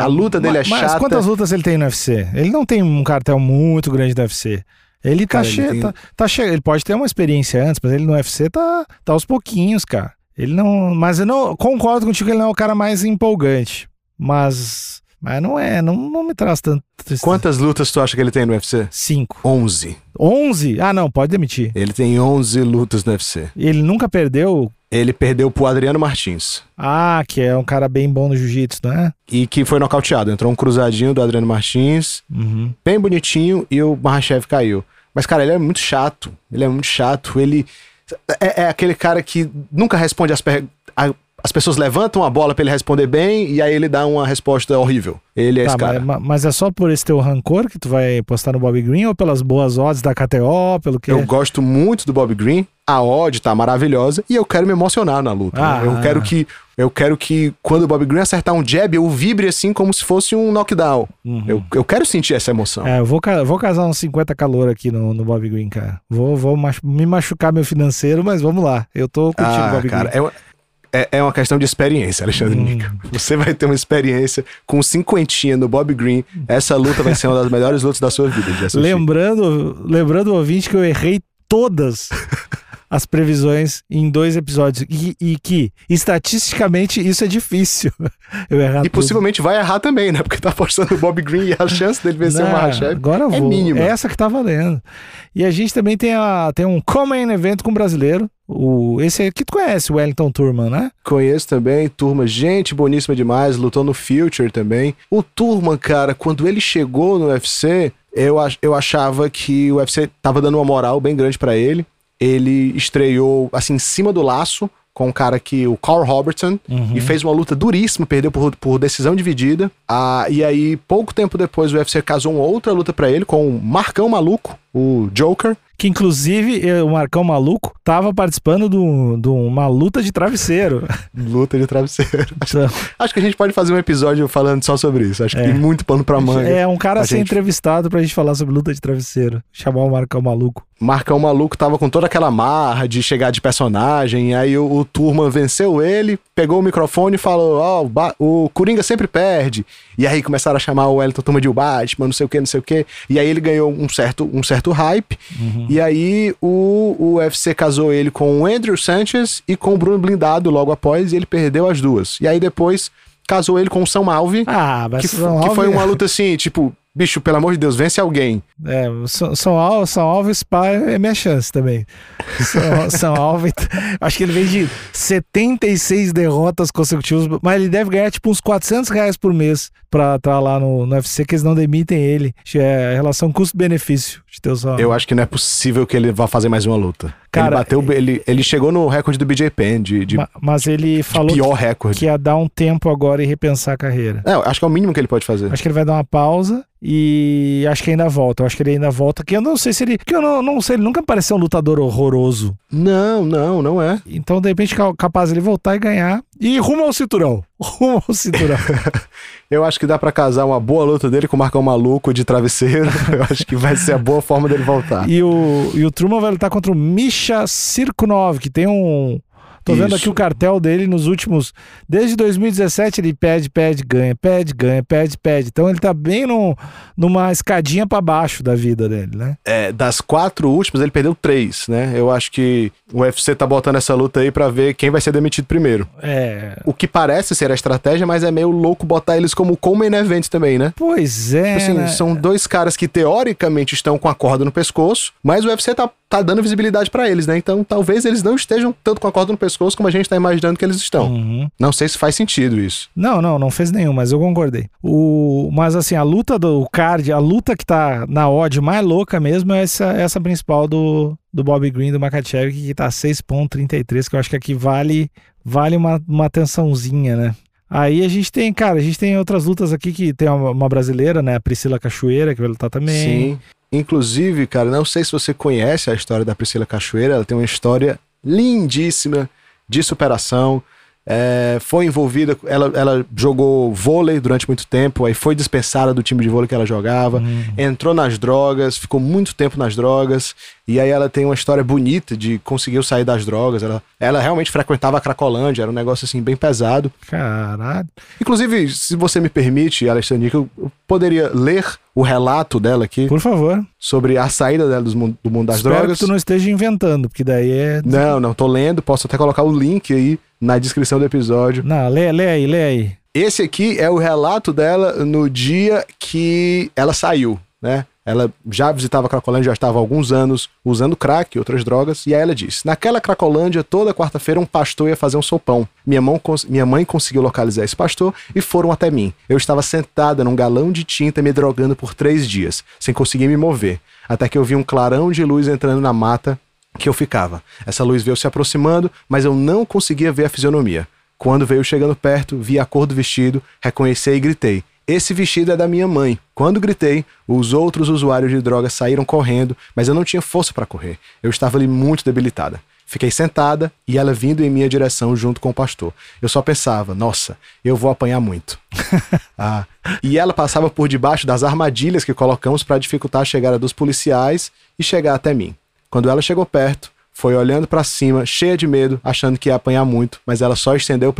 A luta dele é chata. Mas quantas lutas ele tem no UFC? Ele não tem um cartel muito grande do UFC. Ele tá cheio. Ele pode ter uma experiência antes, mas ele no UFC tá aos pouquinhos, cara. Ele não... Mas eu não concordo contigo que ele não é o cara mais empolgante. Mas não me traz tanto tristeza. Quantas lutas tu acha que ele tem no UFC? 5. 11? Ah, não, pode demitir. Ele tem 11 lutas no UFC. Ele nunca perdeu? Ele perdeu pro Adriano Martins. Ah, que é um cara bem bom no jiu-jitsu, né? E que foi nocauteado. Entrou um cruzadinho do Adriano Martins, bem bonitinho, e o Makhachev caiu. Mas, cara, ele é muito chato. Ele é aquele cara que nunca responde as perguntas. As pessoas levantam a bola pra ele responder bem e aí ele dá uma resposta horrível. Ele é esse cara. Mas é só por esse teu rancor que tu vai postar no Bobby Green ou pelas boas odds da KTO, pelo que... Eu gosto muito do Bobby Green, a odd tá maravilhosa e eu quero me emocionar na luta. Né? Eu quero que quando o Bobby Green acertar um jab, eu vibre assim como se fosse um knockdown. Eu quero sentir essa emoção. É, eu vou casar uns 50 calor aqui no Bobby Green, cara. Vou me machucar meu financeiro, mas vamos lá. Eu tô curtindo o Bobby Green. É uma questão de experiência, Alexandre Nickel. Você vai ter uma experiência com 50 no Bobby Green. Essa luta vai ser uma das melhores lutas da sua vida. Lembrando, ouvinte, que eu errei todas as previsões em 2 episódios. E que, estatisticamente, isso é difícil. Eu errar e possivelmente tudo. Vai errar também, né? Porque tá apostando o Bobby Green e a chance dele vencer o Makhachev agora é mínima. É essa que tá valendo. E a gente também tem, tem um common event com o brasileiro. Esse aqui tu conhece, o Wellington Turman, né? Conheço também, Turman, gente boníssima demais, lutou no Future também. O Turman, cara, quando ele chegou no UFC, eu achava que o UFC tava dando uma moral bem grande pra ele. Ele estreou, assim, em cima do laço, com um cara que, o Carl Robertson, e fez uma luta duríssima, perdeu por decisão dividida. E aí, pouco tempo depois, o UFC casou uma outra luta pra ele, com o Marcão Maluco, o Joker. Que inclusive o Marcão Maluco tava participando de uma luta de travesseiro. Luta de travesseiro. Então, acho que a gente pode fazer um episódio falando só sobre isso. Acho que tem muito pano pra manga. É, um cara a ser gente... entrevistado pra gente falar sobre luta de travesseiro. Chamar o Marcão Maluco. Marcão Maluco tava com toda aquela marra de chegar de personagem. Aí o Turman venceu ele, pegou o microfone e falou: o Coringa sempre perde. E aí começaram a chamar o Wellington Turman de o Batman, não sei o que, não sei o que. E aí ele ganhou um certo hype. E aí o UFC casou ele com o Andrew Sanchez e com o Bruno Blindado logo após, e ele perdeu as duas. E aí depois casou ele com o São Alves, que foi uma luta assim, tipo, bicho, pelo amor de Deus, vence alguém. É, São Alves, pá, é minha chance também. São Alves, acho que ele vem de 76 derrotas consecutivas, mas ele deve ganhar tipo uns R$400 por mês pra estar lá no UFC, que eles não demitem ele. É relação custo-benefício de ter o São Alves. Eu acho que não é possível que ele vá fazer mais uma luta. Cara, ele chegou no recorde do BJ Penn, mas ele falou pior recorde. Que ia dar um tempo agora e repensar a carreira. É, acho que é o mínimo que ele pode fazer. Acho que ele vai dar uma pausa. E acho que ainda volta. Eu acho que ele ainda volta. Que eu não sei se ele. Que eu não sei, ele nunca pareceu um lutador horroroso. Não é. Então, de repente, capaz ele voltar e ganhar. E rumo ao cinturão. Rumo ao cinturão. Eu acho que dá pra casar uma boa luta dele com o Marcão Maluco de travesseiro. Eu acho que vai ser a boa forma dele voltar. E o Turman vai lutar contra o Misha Cirkunov, que tem um. Tô vendo aqui o cartel dele nos últimos... Desde 2017 ele pede, ganha. Então ele tá bem numa escadinha pra baixo da vida dele, né? É, das 4 últimas ele perdeu 3, né? Eu acho que o UFC tá botando essa luta aí pra ver quem vai ser demitido primeiro. É... O que parece ser a estratégia, mas é meio louco botar eles como co-main event também, né? Pois é, assim, né? São 2 caras que teoricamente estão com a corda no pescoço, mas o UFC tá dando visibilidade pra eles, né? Então talvez eles não estejam tanto com a corda no pescoço como a gente tá imaginando que eles estão. Não sei se faz sentido isso. Não fez nenhum, mas eu concordei. Mas assim, a luta do card, a luta que tá na odd mais louca mesmo é essa principal do Bobby Green, do Makhachev, que tá 6.33, que eu acho que aqui vale uma atençãozinha, né? Aí a gente tem outras lutas aqui que tem uma brasileira, né? A Priscila Cachoeira, que vai lutar também. Sim. Inclusive, cara, não sei se você conhece a história da Priscila Cachoeira, ela tem uma história lindíssima de superação. Foi envolvida, ela jogou vôlei durante muito tempo, aí foi dispensada do time de vôlei que ela jogava, entrou nas drogas, ficou muito tempo nas drogas, e aí ela tem uma história bonita de conseguiu sair das drogas. Ela realmente frequentava a Cracolândia, era um negócio assim bem pesado. Caralho. Inclusive, se você me permite, Alexandre Nickel, eu poderia ler o relato dela aqui. Por favor. Sobre a saída dela do mundo das drogas. Espero que tu não esteja inventando, porque daí é... Não, tô lendo, posso até colocar o link aí na descrição do episódio. Lê aí. Esse aqui é o relato dela no dia que ela saiu, né? Ela já visitava a Cracolândia, já estava há alguns anos usando crack e outras drogas. E aí ela disse: naquela Cracolândia, toda quarta-feira um pastor ia fazer um sopão. Minha mãe conseguiu localizar esse pastor e foram até mim. Eu estava sentada num galão de tinta me drogando por 3 dias, sem conseguir me mover. Até que eu vi um clarão de luz entrando na mata que eu ficava. Essa luz veio se aproximando, mas eu não conseguia ver a fisionomia. Quando veio chegando perto, vi a cor do vestido, reconheci e gritei: esse vestido é da minha mãe. Quando gritei, os outros usuários de drogas saíram correndo, mas eu não tinha força para correr. Eu estava ali muito debilitada. Fiquei sentada e ela vindo em minha direção junto com o pastor. Eu só pensava: nossa, eu vou apanhar muito. E ela passava por debaixo das armadilhas que colocamos para dificultar a chegada dos policiais e chegar até mim. Quando ela chegou perto, foi olhando para cima, cheia de medo, achando que ia apanhar muito, mas ela só estendeu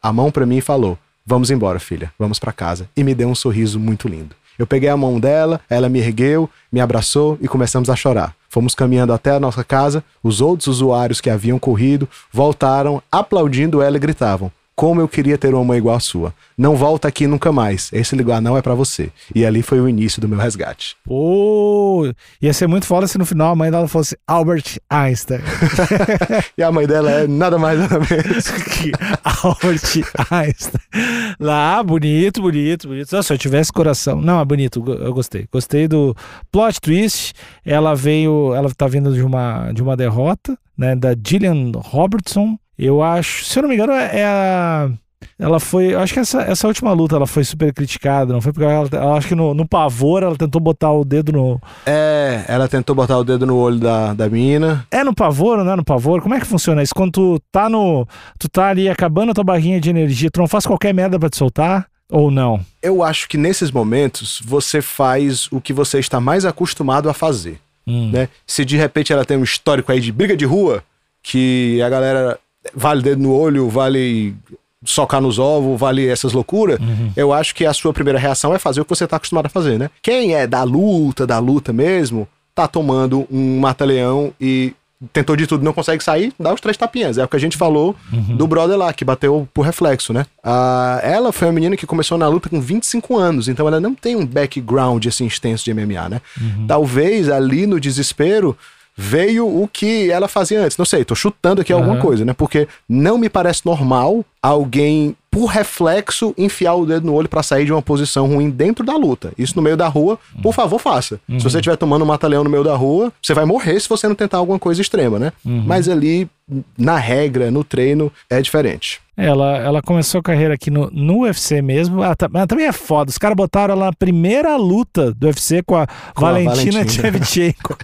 a mão para mim e falou: vamos embora, filha, vamos para casa. E me deu um sorriso muito lindo. Eu peguei a mão dela, ela me ergueu, me abraçou e começamos a chorar. Fomos caminhando até a nossa casa, os outros usuários que haviam corrido voltaram, aplaudindo ela e gritavam: como eu queria ter uma mãe igual a sua. Não volta aqui nunca mais. Esse lugar não é pra você. E ali foi o início do meu resgate. Pô, ia ser muito foda se no final a mãe dela fosse Albert Einstein. E a mãe dela é nada mais nada menos que Albert Einstein. Lá, bonito, bonito, bonito. Se eu tivesse coração. Não, é bonito, eu gostei. Gostei do plot twist. Ela tá vindo de uma derrota, né, da Gillian Robertson. Eu acho, se eu não me engano, ela foi, eu acho que essa última luta ela foi super criticada, não foi? Porque ela acho que no pavor ela tentou botar o dedo no... É, ela tentou botar o dedo no olho da mina. É no pavor ou não é no pavor? Como é que funciona isso? Quando tu tá ali acabando a tua barrinha de energia, tu não faz qualquer merda pra te soltar? Ou não? Eu acho que nesses momentos você faz o que você está mais acostumado a fazer, né? Se de repente ela tem um histórico aí de briga de rua, que a galera... vale dedo no olho, vale socar nos ovos, vale essas loucuras, eu acho que a sua primeira reação é fazer o que você tá acostumado a fazer, né? Quem é da luta mesmo, tá tomando um mata-leão e tentou de tudo, não consegue sair, dá os 3 tapinhas. É o que a gente falou do brother lá, que bateu por reflexo, né? Ela foi uma menina que começou na luta com 25 anos, então ela não tem um background assim extenso de MMA, né? Talvez ali no desespero veio o que ela fazia antes. Não sei, tô chutando aqui alguma coisa, né? Porque não me parece normal alguém, por reflexo, enfiar o dedo no olho pra sair de uma posição ruim dentro da luta. Isso no meio da rua, por favor, faça. Se você estiver tomando um mata-leão no meio da rua, você vai morrer se você não tentar alguma coisa extrema, né? Mas ali, na regra, no treino, é diferente. Ela começou a carreira aqui no UFC mesmo. Ela também é foda. Os caras botaram ela na primeira luta do UFC com a Valentina Shevchenko.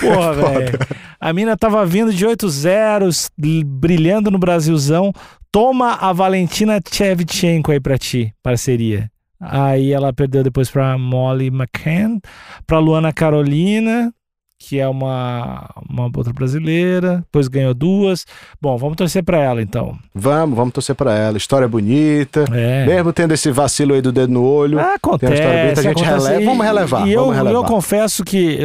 Porra, velho. A mina tava vindo de 8-0, brilhando no Brasilzão. Toma a Valentina Shevchenko aí pra ti, parceria. Aí ela perdeu depois pra Molly McCann, pra Luana Carolina, que é uma outra brasileira, depois ganhou 2. Bom, vamos torcer pra ela, então. Vamos torcer pra ela. História bonita. É. Mesmo tendo esse vacilo aí do dedo no olho. Acontece. Tem uma história bonita, a gente releva. Vamos relevar. E eu confesso que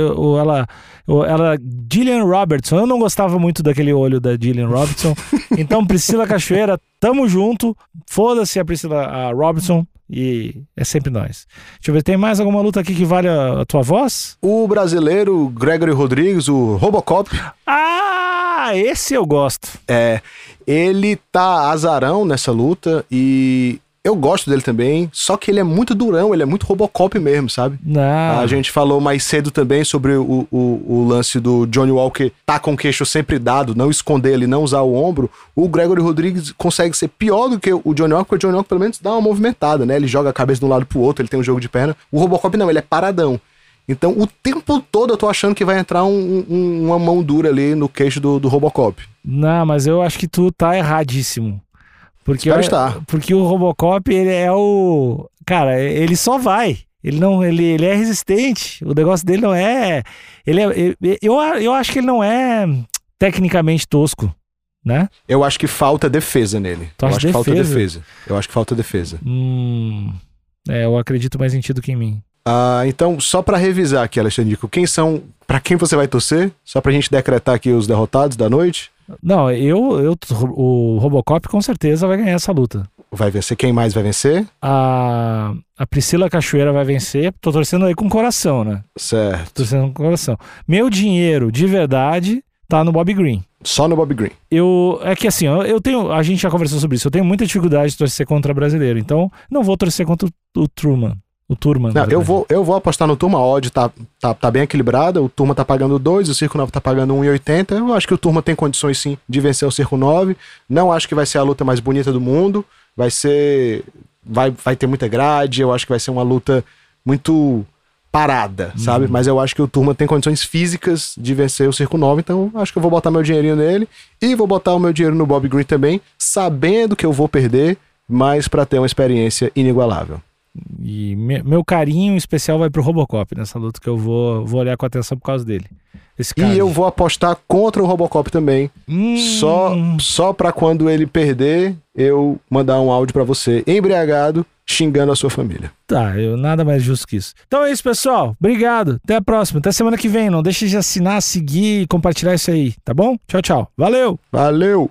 Gillian Robertson, eu não gostava muito daquele olho da Gillian Robertson. Então, Priscila Cachoeira, tamo junto. Foda-se a Priscila Robertson. E é sempre nós. Deixa eu ver, tem mais alguma luta aqui que vale a tua voz? O brasileiro Gregory Rodrigues, o Robocop. Esse eu gosto. Ele tá azarão nessa luta e eu gosto dele também, só que ele é muito durão, ele é muito Robocop mesmo, sabe? Não. A gente falou mais cedo também sobre o lance do Johnny Walker tá com o queixo sempre dado, não esconder ele, não usar o ombro. O Gregory Rodrigues consegue ser pior do que o Johnny Walker, porque o Johnny Walker pelo menos dá uma movimentada, né? Ele joga a cabeça de um lado pro outro, ele tem um jogo de perna. O Robocop não, ele é paradão. Então o tempo todo eu tô achando que vai entrar uma mão dura ali no queixo do Robocop. Não, mas eu acho que tu tá erradíssimo. Porque o Robocop, ele é o... Cara, ele só vai. Ele é resistente. O negócio dele não é... Eu acho que ele não é tecnicamente tosco, né? Eu acho que falta defesa nele. Eu acho que falta defesa. Eu acredito mais em ti do que em mim. Então, só pra revisar aqui, Alexandre Nickel, pra quem você vai torcer? Só pra gente decretar aqui os derrotados da noite? Não, o Robocop com certeza vai ganhar essa luta. Vai vencer? Quem mais vai vencer? A Priscila Cachoeira vai vencer. Tô torcendo aí com o coração, né? Certo. Torcendo com o coração. Meu dinheiro, de verdade, tá no Bobby Green. Só no Bobby Green. A gente já conversou sobre isso. Eu tenho muita dificuldade de torcer contra brasileiro. Então, não vou torcer contra o Turman. O Turman. Não, eu vou apostar no Turman. A odd tá bem equilibrada. O Turman tá pagando 2, o Cirkunov tá pagando 1,80. Eu acho que o Turman tem condições sim de vencer o Cirkunov. Não acho que vai ser a luta mais bonita do mundo. Vai ser... Vai ter muita grade. Eu acho que vai ser uma luta muito parada, sabe? Mas eu acho que o Turman tem condições físicas de vencer o Cirkunov. Então acho que eu vou botar meu dinheirinho nele. E vou botar o meu dinheiro no Bobby Green também, sabendo que eu vou perder, mas pra ter uma experiência inigualável. E meu carinho especial vai pro Robocop nessa luta, que eu vou olhar com atenção por causa dele. E eu vou apostar contra o Robocop também. Só pra quando ele perder, eu mandar um áudio pra você, embriagado, xingando a sua família. Tá, nada mais justo que isso. Então é isso, pessoal. Obrigado. Até a próxima. Até semana que vem. Não deixe de assinar, seguir e compartilhar isso aí, tá bom? Tchau, tchau. Valeu! Valeu!